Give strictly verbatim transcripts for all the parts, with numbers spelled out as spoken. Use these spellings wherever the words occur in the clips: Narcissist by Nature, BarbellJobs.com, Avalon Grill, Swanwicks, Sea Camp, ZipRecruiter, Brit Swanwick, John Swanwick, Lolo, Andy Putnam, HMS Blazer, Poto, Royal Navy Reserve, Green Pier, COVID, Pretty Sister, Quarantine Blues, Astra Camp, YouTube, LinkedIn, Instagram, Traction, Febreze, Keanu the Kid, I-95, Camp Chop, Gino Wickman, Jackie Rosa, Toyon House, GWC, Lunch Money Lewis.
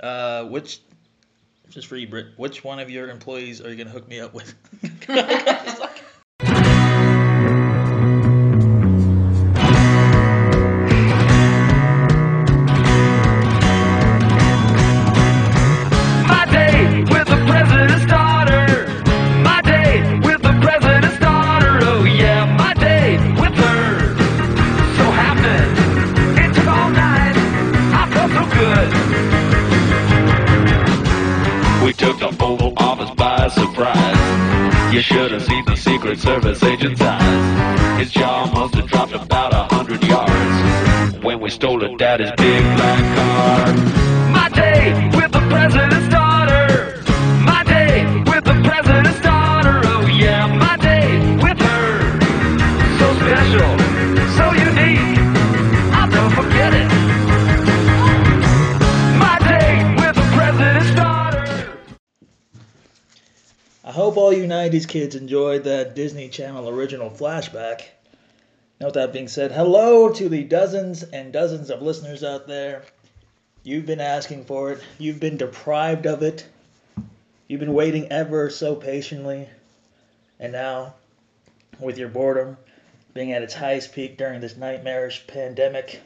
Uh, which, just for you, Brit, which one of your employees are you going to hook me up with? You should have seen the Secret Service agent's eyes. His jaw must have dropped about a hundred yards when we stole a daddy's big black car. My day with the president's daughter. My day with the president's daughter. Oh yeah, my day with her. So special, so unique. I'll never forget it. My day with the president's daughter. I hope all you nineties kids enjoyed that Disney Channel original flashback. Now with that being said, hello to the dozens and dozens of listeners out there. You've been asking for it. You've been deprived of it. You've been waiting ever so patiently. And now, with your boredom being at its highest peak during this nightmarish pandemic,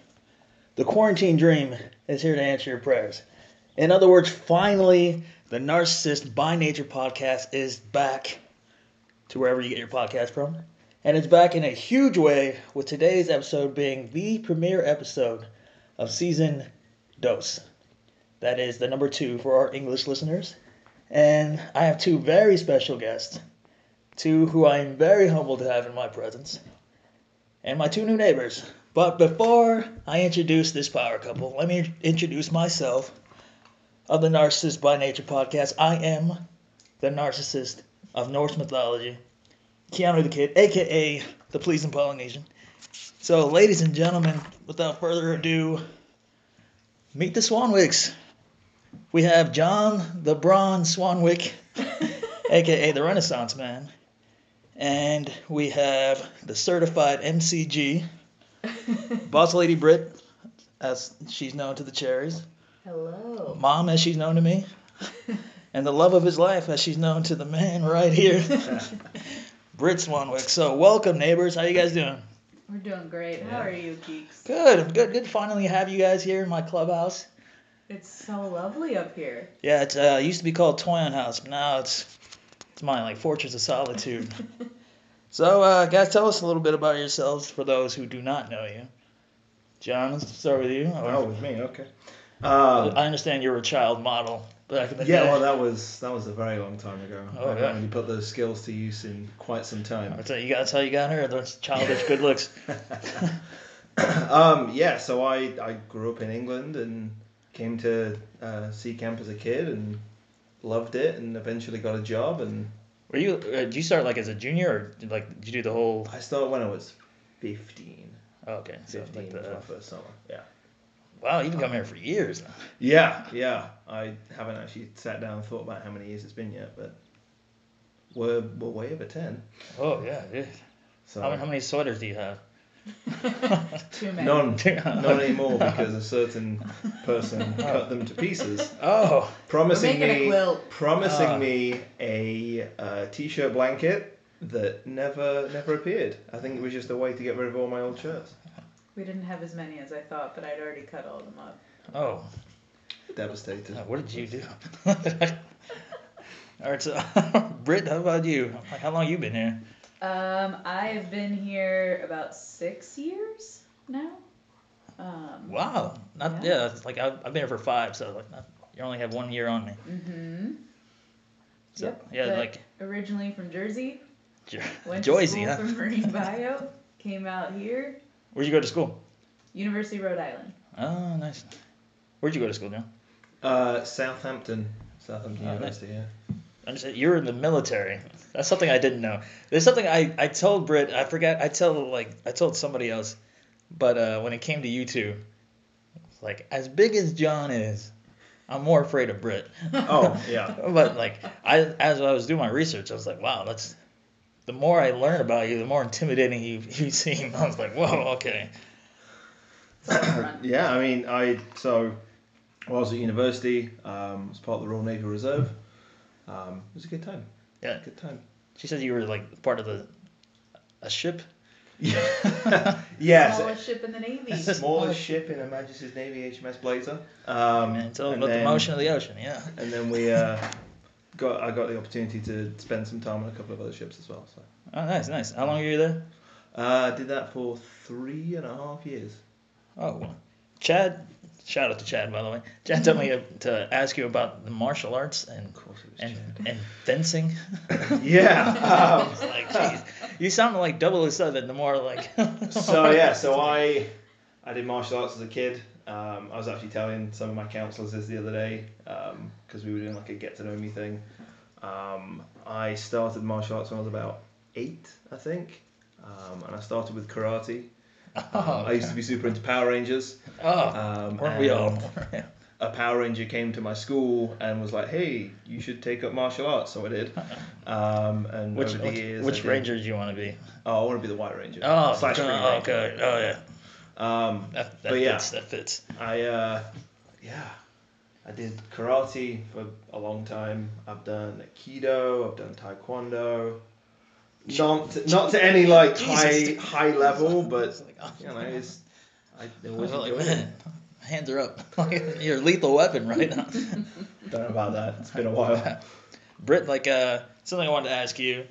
the quarantine dream is here to answer your prayers. In other words, finally, the Narcissist by Nature podcast is back to wherever you get your podcast from. And it's back in a huge way, with today's episode being the premiere episode of season dos. That is the number two for our English listeners. And I have two very special guests, two who I am very humbled to have in my presence, and my two new neighbors. But before I introduce this power couple, let me introduce myself. Of the Narcissist by Nature podcast, I am the narcissist of Norse mythology, Keanu the Kid, a k a the Pleasing Polynesian. So, ladies and gentlemen, without further ado, meet the Swanwicks. We have John the Bron Swanwick, a k a the Renaissance Man. And we have the certified M C G, Boss Lady Brit, as she's known to the Cherries. Hello. Mom, as she's known to me, and the love of his life, as she's known to the man right here, Brit Swanwick. So, welcome, neighbors. How you guys doing? We're doing great. Yeah. How are you, geeks? Good. Good. Good. Finally have you guys here in my clubhouse. It's so lovely up here. Yeah, it's, uh, it used to be called Toyon House, but now it's it's mine, like Fortress of Solitude. So, uh, guys, tell us a little bit about yourselves for those who do not know you. John, let's start with you. Oh, with me. Okay. Um, I understand you were a child model back in the yeah, day. Yeah, well, that was that was a very long time ago. Oh, I haven't yeah. really put those skills to use in quite some time. I'll tell you, that's how you got her, those childish good looks. um, yeah, so I, I grew up in England and came to uh, Sea Camp as a kid and loved it and eventually got a job. And were you? Uh, did you start like as a junior or did, like did you do the whole? I started when I was fifteen. Oh, okay, so fifteen like the... was my first summer. Yeah. Wow, you've been coming here for years. Yeah, yeah. I haven't actually sat down and thought about how many years it's been yet, but we're, we're way over ten. Oh, yeah. yeah. So how, how many sweaters do you have? Too many. None. Not anymore because a certain person cut them to pieces. Oh. Promising we're making me, a quilt. Promising oh. me a uh, t-shirt blanket that never never appeared. I think it was just a way to get rid of all my old shirts. We didn't have as many as I thought, but I'd already cut all of them up. Oh. Devastated. What did you do? All right, so, Brit, how about you? How long have you been here? Um, I've been here about six years now. Um, wow. Not Yeah, yeah it's like I've, I've been here for five, so like not, you only have one year on me. Mm-hmm. So, yep, yeah, but like... originally from Jersey. Jer- went to Jersey, huh? From Marine Bio. Came out here. Where'd you go to school? University of Rhode Island. Oh, nice. Where'd you go to school, John? Uh, Southampton. Southampton oh, University, nice. yeah. I understand. You're in the military. That's something I didn't know. There's something I, I told Brit, I forgot, I told, like, I told somebody else, but uh, when it came to you two, it's like, as big as John is, I'm more afraid of Brit. Oh, yeah. But, like, I as I was doing my research, I was like, wow, that's... The more I learn about you, the more intimidating you, you seem. I was like, whoa, okay. Yeah, I mean, I so While I was at university, um, as part of the Royal Navy Reserve. Um, it was a good time. Yeah, good time. She said you were like part of the a ship. Yeah. Yes. Smallest ship in the Navy. Smallest ship in Her Majesty's Navy, H M S Blazer. Um, hey man, tell them about then, the motion of the ocean. Yeah. And then we uh, got I got the opportunity to spend some time on a couple of other ships as well. So. Oh, nice, nice. How long were you there? I uh, did that for three and a half years. Oh, well. Chad. Shout out to Chad, by the way. Chad told me to ask you about the martial arts and of course it was and, Chad. and fencing. Yeah. Um, I was like, geez, you sound like double oh seven, the more like... so, yeah, so I I did martial arts as a kid. Um, I was actually telling some of my counsellors this the other day because um, we were doing like a get-to-know-me thing. Um, I started martial arts when I was about eight, I think, um, and I started with karate. Um, oh, okay. I used to be super into Power Rangers. Oh, um, weren't we all? A Power Ranger came to my school and was like, "Hey, you should take up martial arts." So I did. Um, and which over the which, years, which Ranger do you want to be? Oh, I want to be the White Ranger. Oh, slash Green Ranger. Okay. Oh yeah. Um, that, that but yeah, fits, that fits. I uh, yeah, I did karate for a long time. I've done aikido. I've done taekwondo. Not to, not to any like Jesus. high high level, but you know, it's I, I was like, man, hands are up. You're a lethal weapon right now. Don't know about that. It's been a while. Britt, like uh, something I wanted to ask you,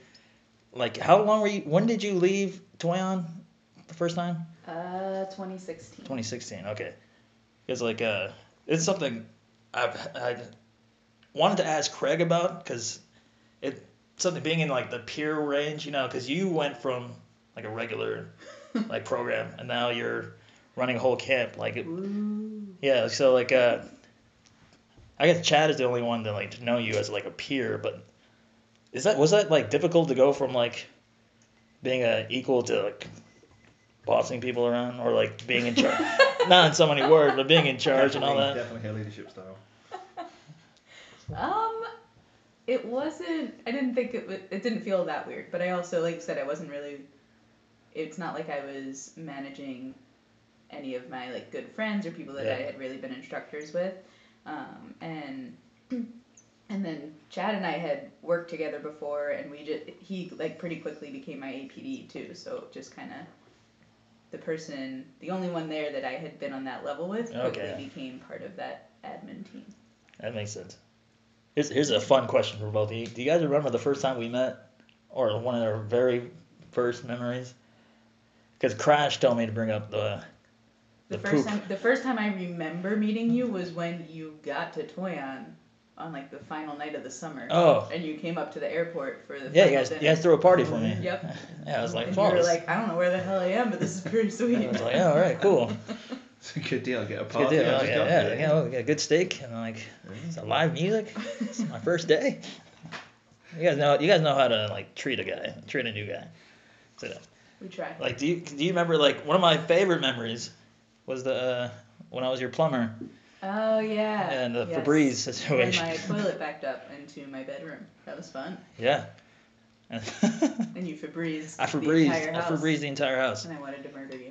like how long were you? When did you leave Toyon the first time? Uh, twenty sixteen. twenty sixteen. Okay, it's like uh, it's something I've I wanted to ask Craig about because it. Something being in like the peer range, you know, because you went from like a regular like program, and now you're running a whole camp, like it, yeah. So like, uh, I guess Chad is the only one that like to know you as like a peer, but is that was that like difficult to go from like being a equal to like bossing people around or like being in charge? Not in so many words, but being in charge definitely, and all that. Definitely a leadership style. um. It wasn't, I didn't think it was, it didn't feel that weird, but I also, like you said, I wasn't really, it's not like I was managing any of my, like, good friends or people that yeah. I had really been instructors with, um, and, and then Chad and I had worked together before, and we just, he, like, pretty quickly became my A P D, too, so just kind of the person, the only one there that I had been on that level with quickly okay. became part of that admin team. That makes sense. Here's, here's a fun question for both of you. Do you guys remember the first time we met? Or one of our very first memories? Because Crash told me to bring up the the, the first poop. Time, the first time I remember meeting you was when you got to Toyon on like the final night of the summer. Oh. And you came up to the airport for the Yeah, you guys, you guys threw a party for me. Yep. Yeah, I was like, and you were like, I don't know where the hell I am, but this is pretty sweet. And I was like, oh, all right, cool. It's a good deal. Get a party. Good deal. Yeah, yeah, yeah. You know, get a good steak and like some live music. It's my first day. You guys know. You guys know how to like treat a guy, treat a new guy. So, we try. Like, do you do you remember like one of my favorite memories was the uh, when I was your plumber. Oh yeah. And the yes. Febreze situation. And my toilet backed up into my bedroom. That was fun. Yeah. And you Febreze. I Febreze. I Febreze the entire house. And I wanted to murder you.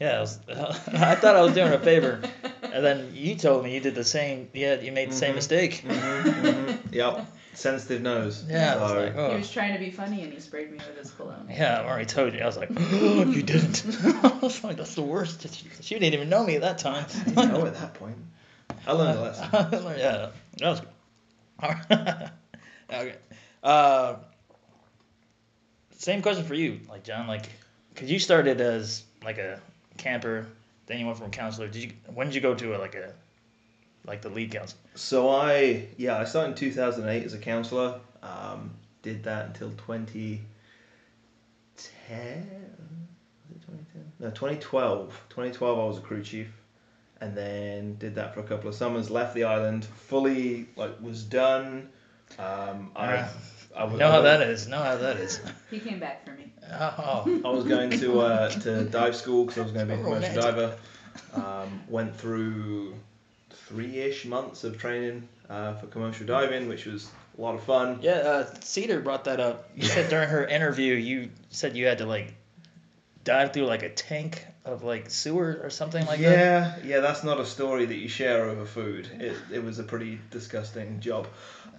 Yeah, I, was, I thought I was doing a favor, and then you told me you did the same. Yeah, you made the mm-hmm. same mistake. Mm-hmm, mm-hmm. Yep, sensitive nose. Yeah, so. I was like, oh. He was trying to be funny, and he sprayed me with his cologne. Yeah, I already told you. I was like, oh, you didn't. I was like, that's the worst. She didn't even know me at that time. I didn't know at that point. I learned a lesson. Yeah, that was good. All right. Okay. Uh, same question for you, like John, like, because you started as like a camper, then you went from counselor. Did you? When did you go to a, like a, like the lead counselor? So I yeah I started in two thousand eight as a counselor. Um, did that until twenty ten. Was it twenty ten? No, twenty twelve. twenty twelve I was a crew chief, and then did that for a couple of summers. Left the island fully. Like was done. Um, I. Yeah. I was, know how that is. Know how that is. He came back for me. Oh. I was going to uh, to dive school because I was going to be a commercial diver. Um, went through three-ish months of training uh, for commercial diving, which was a lot of fun. Yeah, uh, Cedar brought that up. You said during her interview, you said you had to like dive through like a tank of like sewer or something like yeah, that. Yeah, yeah, that's not a story that you share over food. It it was a pretty disgusting job.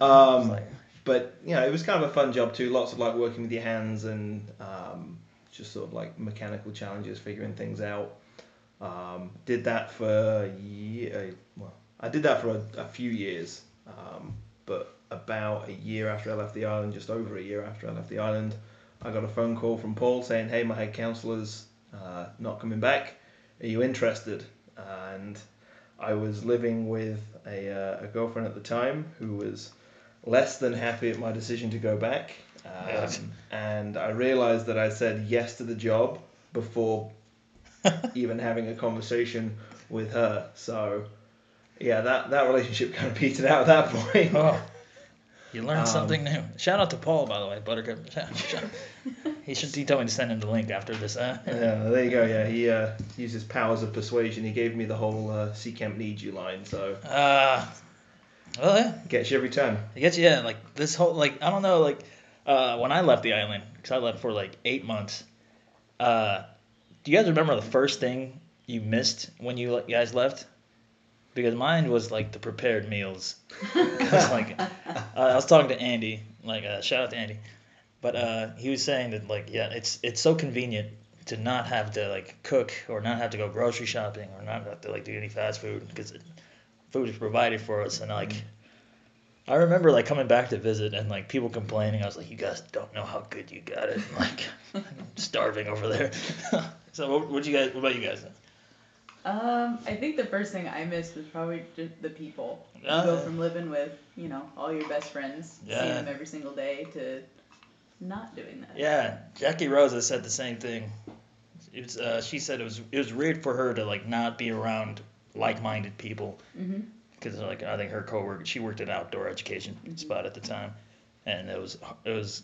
Um, like... But, you know, it was kind of a fun job too. Lots of like working with your hands and um, just sort of like mechanical challenges, figuring things out. Um, did that for a year. Well, I did that for a, a few years, um, but about a year after I left the island, just over a year after I left the island, I got a phone call from Paul saying, hey, my head counselor's uh, not coming back. Are you interested? And I was living with a, uh, a girlfriend at the time who was less than happy at my decision to go back. Um, yes. And I realized that I said yes to the job before even having a conversation with her. So, yeah, that, that relationship kind of petered out at that point. Oh. You learned um, something new. Shout out to Paul, by the way, Buttercup. Shout, shout. he should. He told me to send him the link after this. Uh. Yeah, there you go. Yeah, he uh, used his powers of persuasion. He gave me the whole uh, Sea Camp Need You line. So. Uh, well, yeah. Gets you every time. It gets you. Yeah, like this whole like I don't know like uh, when I left the island because I left for like eight months. Uh, do you guys remember the first thing you missed when you guys left? Because mine was, like, the prepared meals. Because, like, uh, I was talking to Andy. Like, uh, shout out to Andy. But uh, he was saying that, like, yeah, it's it's so convenient to not have to, like, cook or not have to go grocery shopping or not have to, like, do any fast food because food is provided for us. And, like, I remember, like, coming back to visit and, like, people complaining. I was like, you guys don't know how good you got it. And, like, I'm starving over there. So what, what you guys? What about you guys then? Um, I think the first thing I missed was probably just the people. Yeah. You go from living with, you know, all your best friends, yeah. seeing them every single day, to not doing that. Yeah, Jackie Rosa said the same thing. It was, uh, she said it was it was weird for her to like not be around like-minded people because mm-hmm. like I think her coworker, she worked at an outdoor education mm-hmm. spot at the time, and it was it was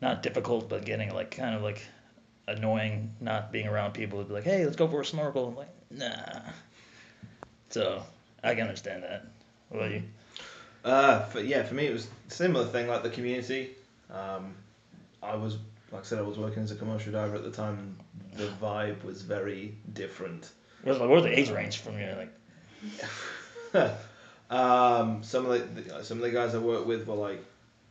not difficult, but getting like kind of like. Annoying not being around people would be like, hey, let's go for a snorkel. I'm like, nah. So I can understand that. What about you? Uh, for, yeah, for me it was a similar thing, like the community. Um, I was, like I said, I was working as a commercial diver at the time. The vibe was very different. What was the age range from you? Like, um, some of the some of the guys I worked with were like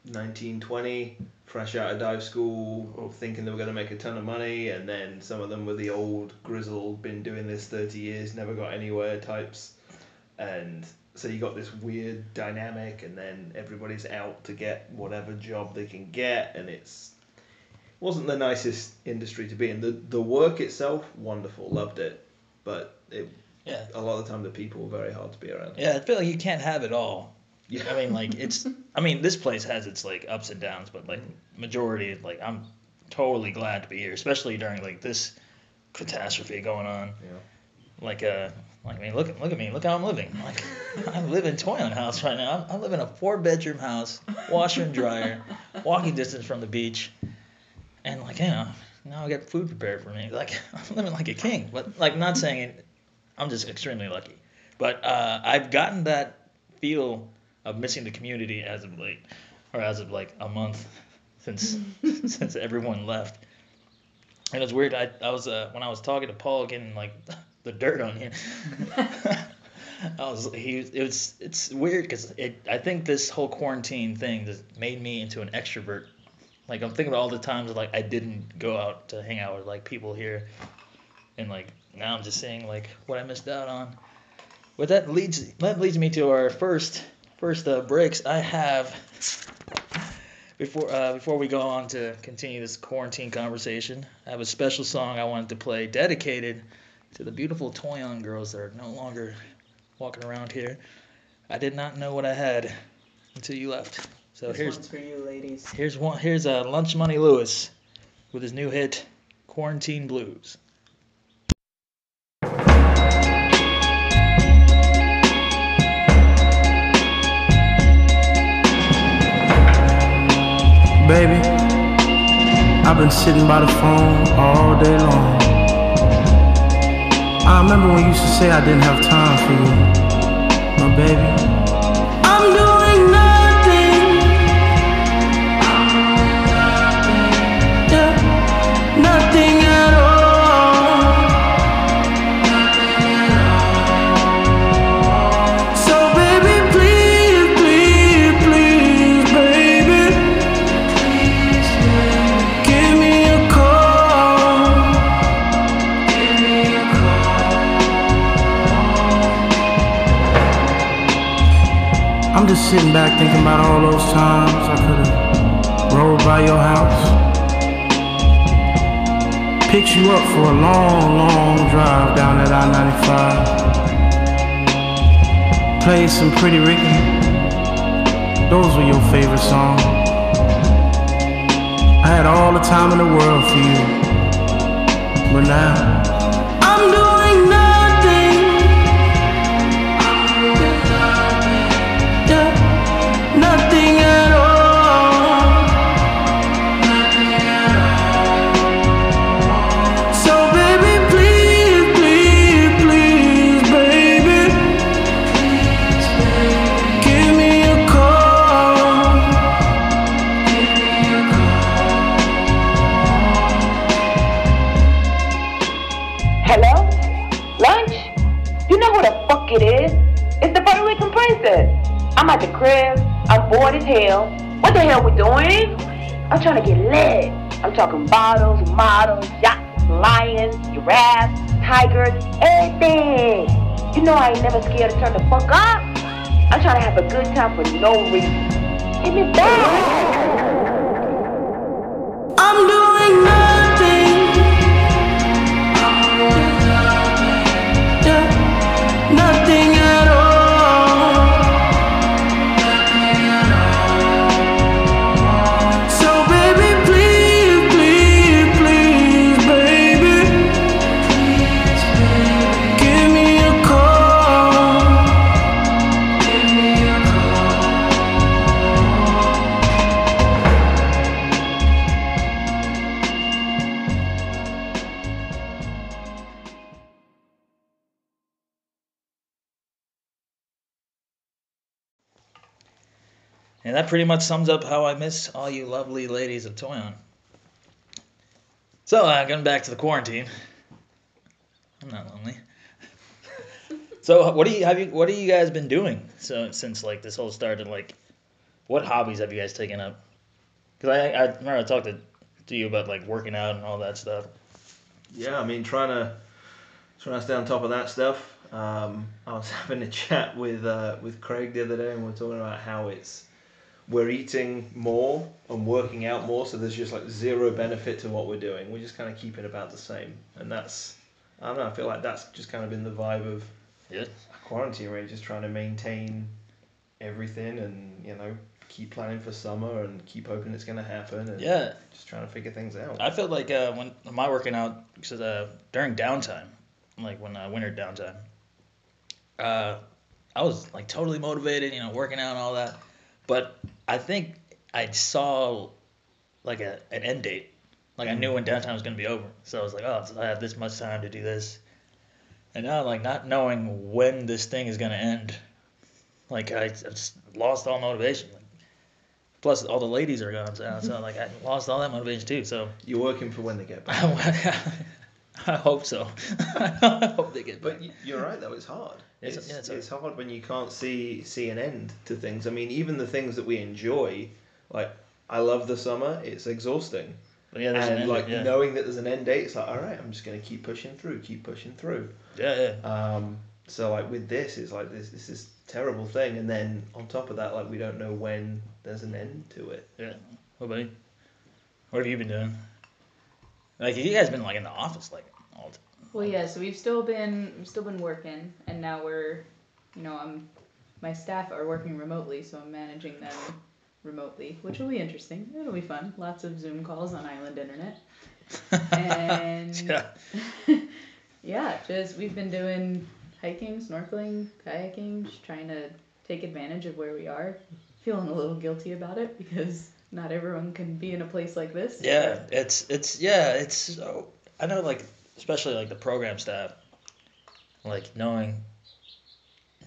nineteen, twenty fresh out of dive school, oh. thinking they were going to make a ton of money, and then some of them were the old grizzled, been doing this thirty years, never got anywhere types. And so you got this weird dynamic, and then everybody's out to get whatever job they can get, and it's it wasn't the nicest industry to be in. The the work itself, wonderful, loved it, but it yeah. a lot of the time the people were very hard to be around. Yeah, I feel like you can't have it all. Yeah. I mean, like, it's, I mean, this place has its, like, ups and downs, but, like, majority, like, I'm totally glad to be here, especially during, like, this catastrophe going on. Yeah. Like, uh, like, I mean, look, look at me, look how I'm living. Like, I live in Toyon House right now. I live in a four-bedroom house, washer and dryer, walking distance from the beach, and, like, you know, now I got food prepared for me. Like, I'm living like a king, but, like, not saying it, I'm just extremely lucky. But uh, I've gotten that feel of missing the community as of late, or as of like a month since since everyone left. And it's weird. I I was uh, when I was talking to Paul, getting like the dirt on him. I was he it was it's weird because it I think this whole quarantine thing just made me into an extrovert. Like I'm thinking about all the times like I didn't go out to hang out with like people here, and like now I'm just seeing like what I missed out on. But that leads that leads me to our first. First uh, breaks I have before uh, before we go on to continue this quarantine conversation. I have a special song I wanted to play dedicated to the beautiful Toyon girls that are no longer walking around here. I did not know what I had until you left. So this here's one's for you ladies. Here's one. Here's uh, Lunch Money Lewis with his new hit Quarantine Blues. Baby, I've been sitting by the phone all day long. I remember when you used to say I didn't have time for you, my baby. I'm doing nothing. Yeah, nothing at all. I'm just sitting back thinking about all those times I could've rolled by your house, picked you up for a long, long drive down that I ninety-five, played some Pretty Ricky, those were your favorite songs. I had all the time in the world for you, but now I'm at the crib, I'm bored as hell. What the hell we doing? I'm trying to get lit. I'm talking bottles, models, yachts, lions, giraffes, tigers, everything. You know I ain't never scared to turn the fuck up. I'm trying to have a good time for no reason. Give me back. I'm doing nothing. And that pretty much sums up how I miss all you lovely ladies of Toyon. So, uh, going back to the quarantine. I'm not lonely. So, what do you have? You what have you guys been doing? So, since like this whole started, like, what hobbies have you guys taken up? Because I, I remember I talked to, to you about like working out and all that stuff. Yeah, I mean, trying to trying to stay on top of that stuff. Um, I was having a chat with uh, with Craig the other day, and we were talking about how it's. We're eating more and working out more, so there's just like zero benefit to what we're doing. We're just kind of keeping about the same. And that's, I don't know, I feel like that's just kind of been the vibe of yeah. quarantine, really, just trying to maintain everything and, you know, keep planning for summer and keep hoping it's going to happen and yeah. just trying to figure things out. I feel like uh, when my working out, cause, uh, during downtime, like when uh, winter downtime, uh, I was like totally motivated, you know, working out and all that. But I think I saw like a an end date. Like I knew when downtime was going to be over. So I was like, oh, so I have this much time to do this. And now like not knowing when this thing is going to end. Like I just lost all motivation. Like, plus all the ladies are gone. So, so like I lost all that motivation too. So you're working for when they get back. I hope so. I hope they get back. But you're right though, it's hard. It's, yeah, it's, hard. it's hard when you can't see see an end to things. I mean, even the things that we enjoy, like, I love the summer, it's exhausting. But yeah, and, an like, date, yeah. knowing that there's an end date, it's like, all right, I'm just going to keep pushing through, keep pushing through. Yeah, yeah. Um, so, like, with this, it's like, this, this is a terrible thing. And then, on top of that, like, we don't know when there's an end to it. Yeah. What about you? What have you been doing? Like, you guys been, like, in the office, like, all the time. Well, yeah, so we've still been we've still been working, and now we're, you know, I'm, my staff are working remotely, so I'm managing them remotely, which will be interesting. It'll be fun. Lots of Zoom calls on Island Internet. And yeah. yeah, just we've been doing hiking, snorkeling, kayaking, just trying to take advantage of where we are. Feeling a little guilty about it because not everyone can be in a place like this. Yeah, but... it's it's yeah, it's oh, I know like. Especially like the program staff, like knowing,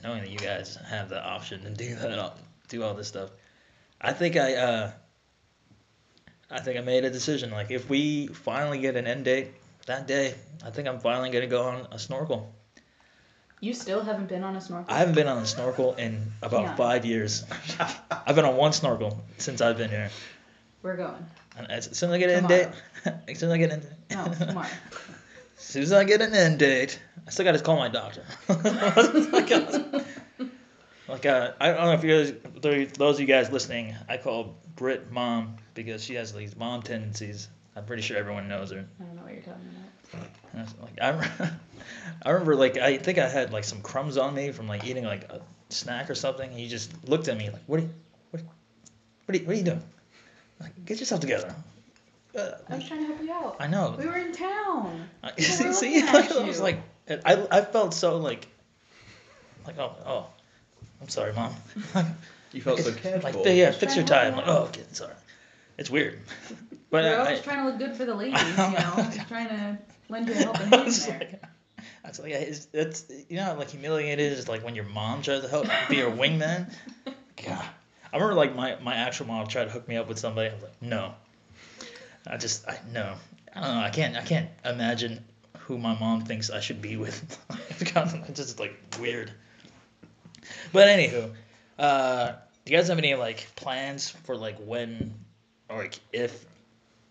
knowing that you guys have the option to do that, all, do all this stuff. I think I, uh, I think I made a decision. Like if we finally get an end date that day, I think I'm finally gonna go on a snorkel. You still haven't been on a snorkel? I haven't been on a snorkel in about yeah. five years. I've been on one snorkel since I've been here. We're going. And as soon as I get an tomorrow. end date, as soon as I get an end date. No, tomorrow. As soon as I get an end date, I still got to call my doctor. like, I was, like, like uh, I don't know if you guys, those of you guys listening, I call Brit Mom because she has these mom tendencies. I'm pretty sure everyone knows her. I don't know what you're talking about. Like, I, remember, I remember, like, I think I had, like, some crumbs on me from, like, eating, like, a snack or something. And he just looked at me like, what are you, what, what are you, what are you doing? Like, get yourself together. Uh, I was trying to help you out. I know. We were in town. I, we see, see like, I was like, I, I felt so, like, like, oh, oh, I'm sorry, Mom. You felt so careful. Like, yeah, fix your tie. I'm like, oh, okay, sorry. It's weird. But you're always I, trying to look good for the ladies, you know. Trying to lend you a helping hand there. Like, I was like, it's, it's, you know, like humiliating it is like when your mom tries to help be your wingman. God, I remember like my, my actual mom tried to hook me up with somebody. I was like, no. I just, I no, I don't know. I can't, I can't imagine who my mom thinks I should be with. It's just like weird. But anywho, uh, do you guys have any like plans for like when or like if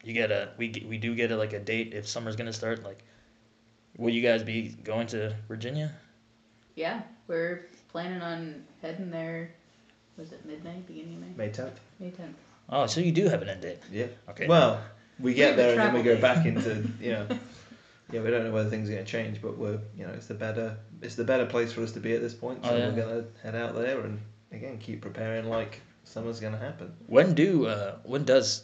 you get a we we do get a, like a date if summer's gonna start? Like, will you guys be going to Virginia? Yeah, we're planning on heading there. Was it midnight? Beginning of May. May tenth. May tenth. Oh, so you do have an end date. Yeah. Okay. Well, we get we there and then we go day. back into you know. Yeah, we don't know whether things are going to change, but we're you know it's the better it's the better place for us to be at this point. So oh, yeah. We're gonna head out there and again keep preparing like summer's gonna happen. When do uh, when does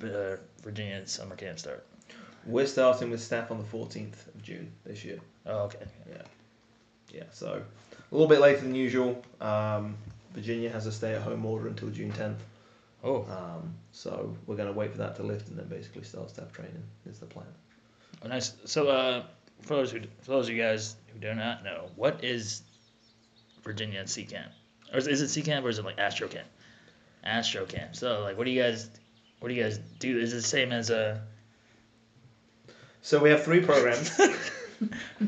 uh, Virginia summer camp start? We're starting with staff on the fourteenth of June this year. Oh, okay. Yeah, yeah. So a little bit later than usual. Um, Virginia has a stay-at-home order until June tenth. Oh. Um, so we're going to wait for that to lift and then basically start staff training is the plan. Oh, nice. So uh, for those who, for those of you guys who do not know, what is Virginia Sea Camp? Or is, is it Sea Camp or is it like Astro Camp? Astro Camp. So like, what do you guys, what do you guys do? Is it the same as a? Uh... So we have three programs.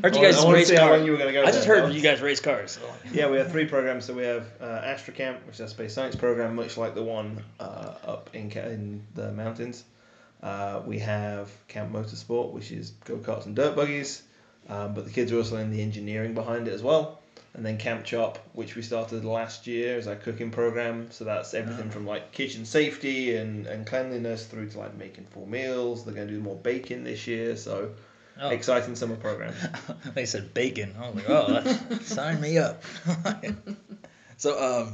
Heard you guys I race cars. You were go I just heard cars. You guys race cars. So. Yeah, we have three programs. So we have uh, Astra Camp, which is a space science program, much like the one uh, up in in the mountains. Uh, we have Camp Motorsport, which is go-karts and dirt buggies, um, but the kids are also in the engineering behind it as well. And then Camp Chop, which we started last year as our cooking program. So that's everything from like kitchen safety and, and cleanliness through to like making full meals. They're going to do more baking this year, so... Oh. Exciting summer program. They said bacon. I was like, oh, that's, sign me up. So, um,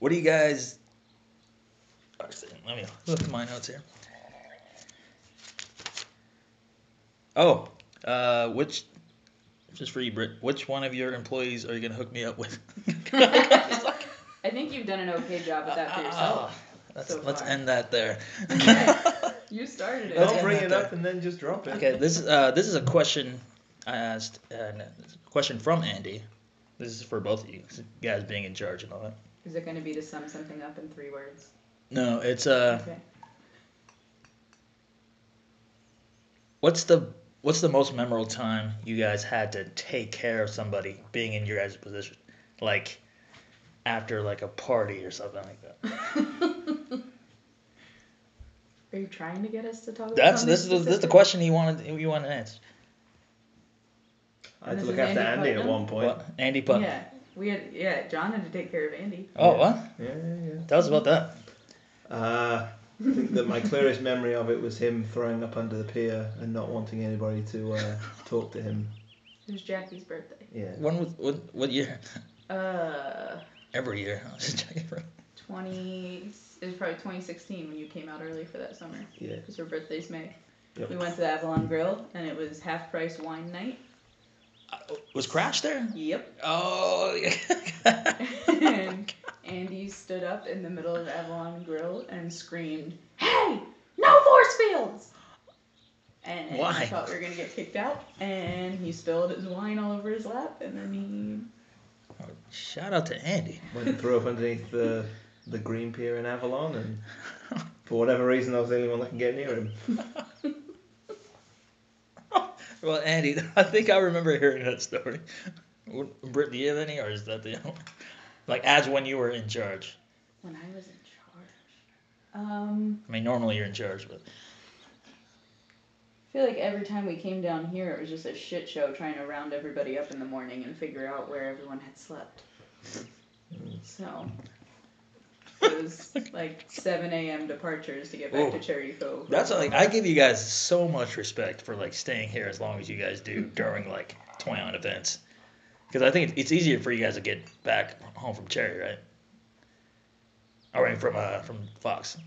what do you guys? Let me look at my notes here. Oh, uh, which? Just for you, Brit. Which one of your employees are you gonna hook me up with? I think you've done an okay job at that for yourself. Uh, let's so let's end that there. You started it. Don't bring it up and then just drop it. Okay, this is uh, this is a question I asked. Uh, no, a question from Andy. This is for both of you, you guys being in charge and all that. Is it going to be to sum something up in three words? No, it's uh. Okay. What's the what's the most memorable time you guys had to take care of somebody being in your guys' position, like after like a party or something like that? Are you trying to get us to talk about That's this is, this is the question he wanted you wanted to answer. I had to look after Andy, Andy at one point. What? Andy Putnam. Yeah, we had yeah. John had to take care of Andy. Oh yeah. What? Yeah, yeah, yeah. Tell us about that. Uh, I think that my clearest memory of it was him throwing up under the pier and not wanting anybody to uh, talk to him. It was Jackie's birthday. Yeah. When was what? What year? Uh. Every year. I was just checking for. Twenty. It was probably twenty sixteen when you came out early for that summer. Yeah. Because her birthday's May. Yep. We went to the Avalon Grill, and it was half-price wine night. Uh, was Crash there? Yep. Oh, yeah. And Andy stood up in the middle of Avalon Grill and screamed, "Hey, no force fields!" And, and Why? He thought we were going to get kicked out, and he spilled his wine all over his lap, and then he... Oh, shout out to Andy. Went and threw up underneath the... the Green Pier in Avalon, and for whatever reason, I was the only one that can get near him. Well, Andy, I think I remember hearing that story. Britt, do you have any, or is that the only one? Like, as when you were in charge. When I was in charge? Um, I mean, normally you're in charge, but... I feel like every time we came down here, it was just a shit show trying to round everybody up in the morning and figure out where everyone had slept. So it was like seven a.m. departures to get back Whoa. to Cherry Cove. That's like, I give you guys so much respect for like staying here as long as you guys do during like Toyon events, because I think it's easier for you guys to get back home from Cherry, right? Or right, from uh from Fox.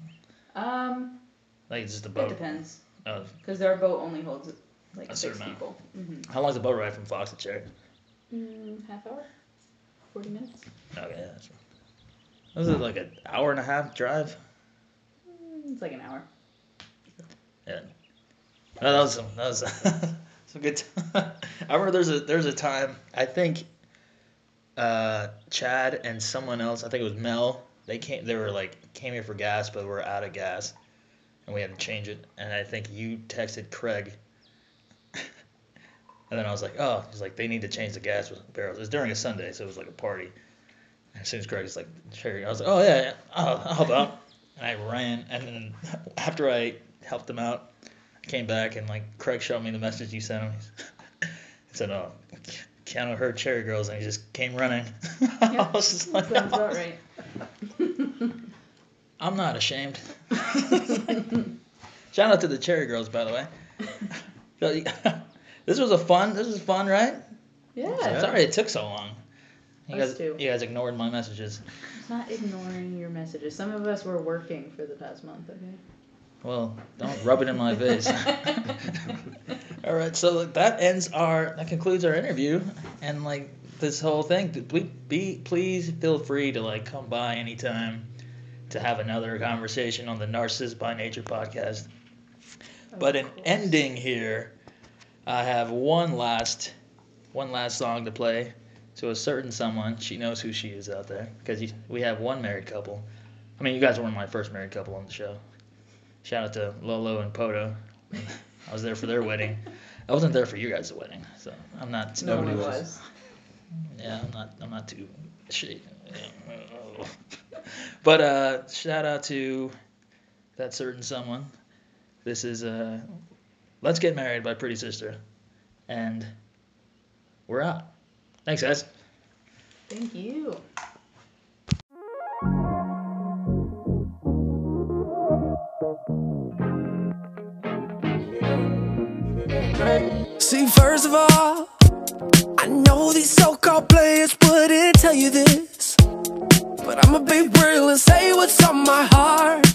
Um, like it's just the boat. It depends. Oh, because their boat only holds like a six certain people. Mm-hmm. How long is the boat ride from Fox to Cherry? Mm, half hour, forty minutes. Okay, that's right. Was it like an hour and a half drive? It's like an hour. Yeah. No, that was some, that was some good time. I remember there's a there's a time I think uh, Chad and someone else, I think it was Mel, they came they were like came here for gas but we're out of gas and we had to change it, and I think you texted Craig and then I was like, oh, he's like, they need to change the gas barrels. It was during a Sunday, so it was like a party. As soon as Greg was like, Cherry, I was like, oh, yeah, yeah. I'll, I'll help out. And I ran. And then after I helped him out, I came back and, like, Craig showed me the message you sent him. He said, oh, Keanu heard Cherry Girls, and he just came running. Yep. I was just like, sounds about right. I'm not ashamed. Like, shout out to the Cherry Girls, by the way. This was a fun, this was fun, right? Yeah. I'm sorry it took so long. You guys, you guys ignored my messages. It's not ignoring your messages. Some of us were working for the past month, okay? Well, don't rub it in my face. All right, so that ends our, that concludes our interview and, like, this whole thing. Be, be, please feel free to, like, come by anytime to have another conversation on the Narcissist by Nature podcast. Of but in course. Ending here, I have one last, one last song to play. So a certain someone, she knows who she is out there, because we have one married couple. I mean, you guys were one of my first married couple on the show. Shout out to Lolo and Poto. I was there for their wedding. I wasn't there for you guys' wedding, so I'm not. Nobody was. was. Yeah, I'm not. I'm not too. Shit. But uh, shout out to that certain someone. This is uh, "Let's Get Married" by Pretty Sister, and we're out. Thanks, guys. Thank you. See, first of all, I know these so-called players wouldn't tell you this, but I'ma be real and say what's on my heart.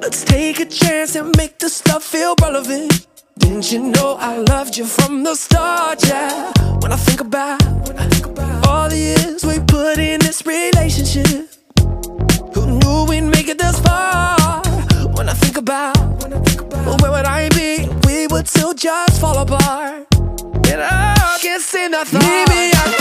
Let's take a chance and make the stuff feel relevant. Didn't you know I loved you from the start, yeah? When I think about, when I think about all the years we put in this relationship, who knew we'd make it this far? When I think about, when I think about where would I be if we would still just fall apart? And I can't see nothing. Maybe I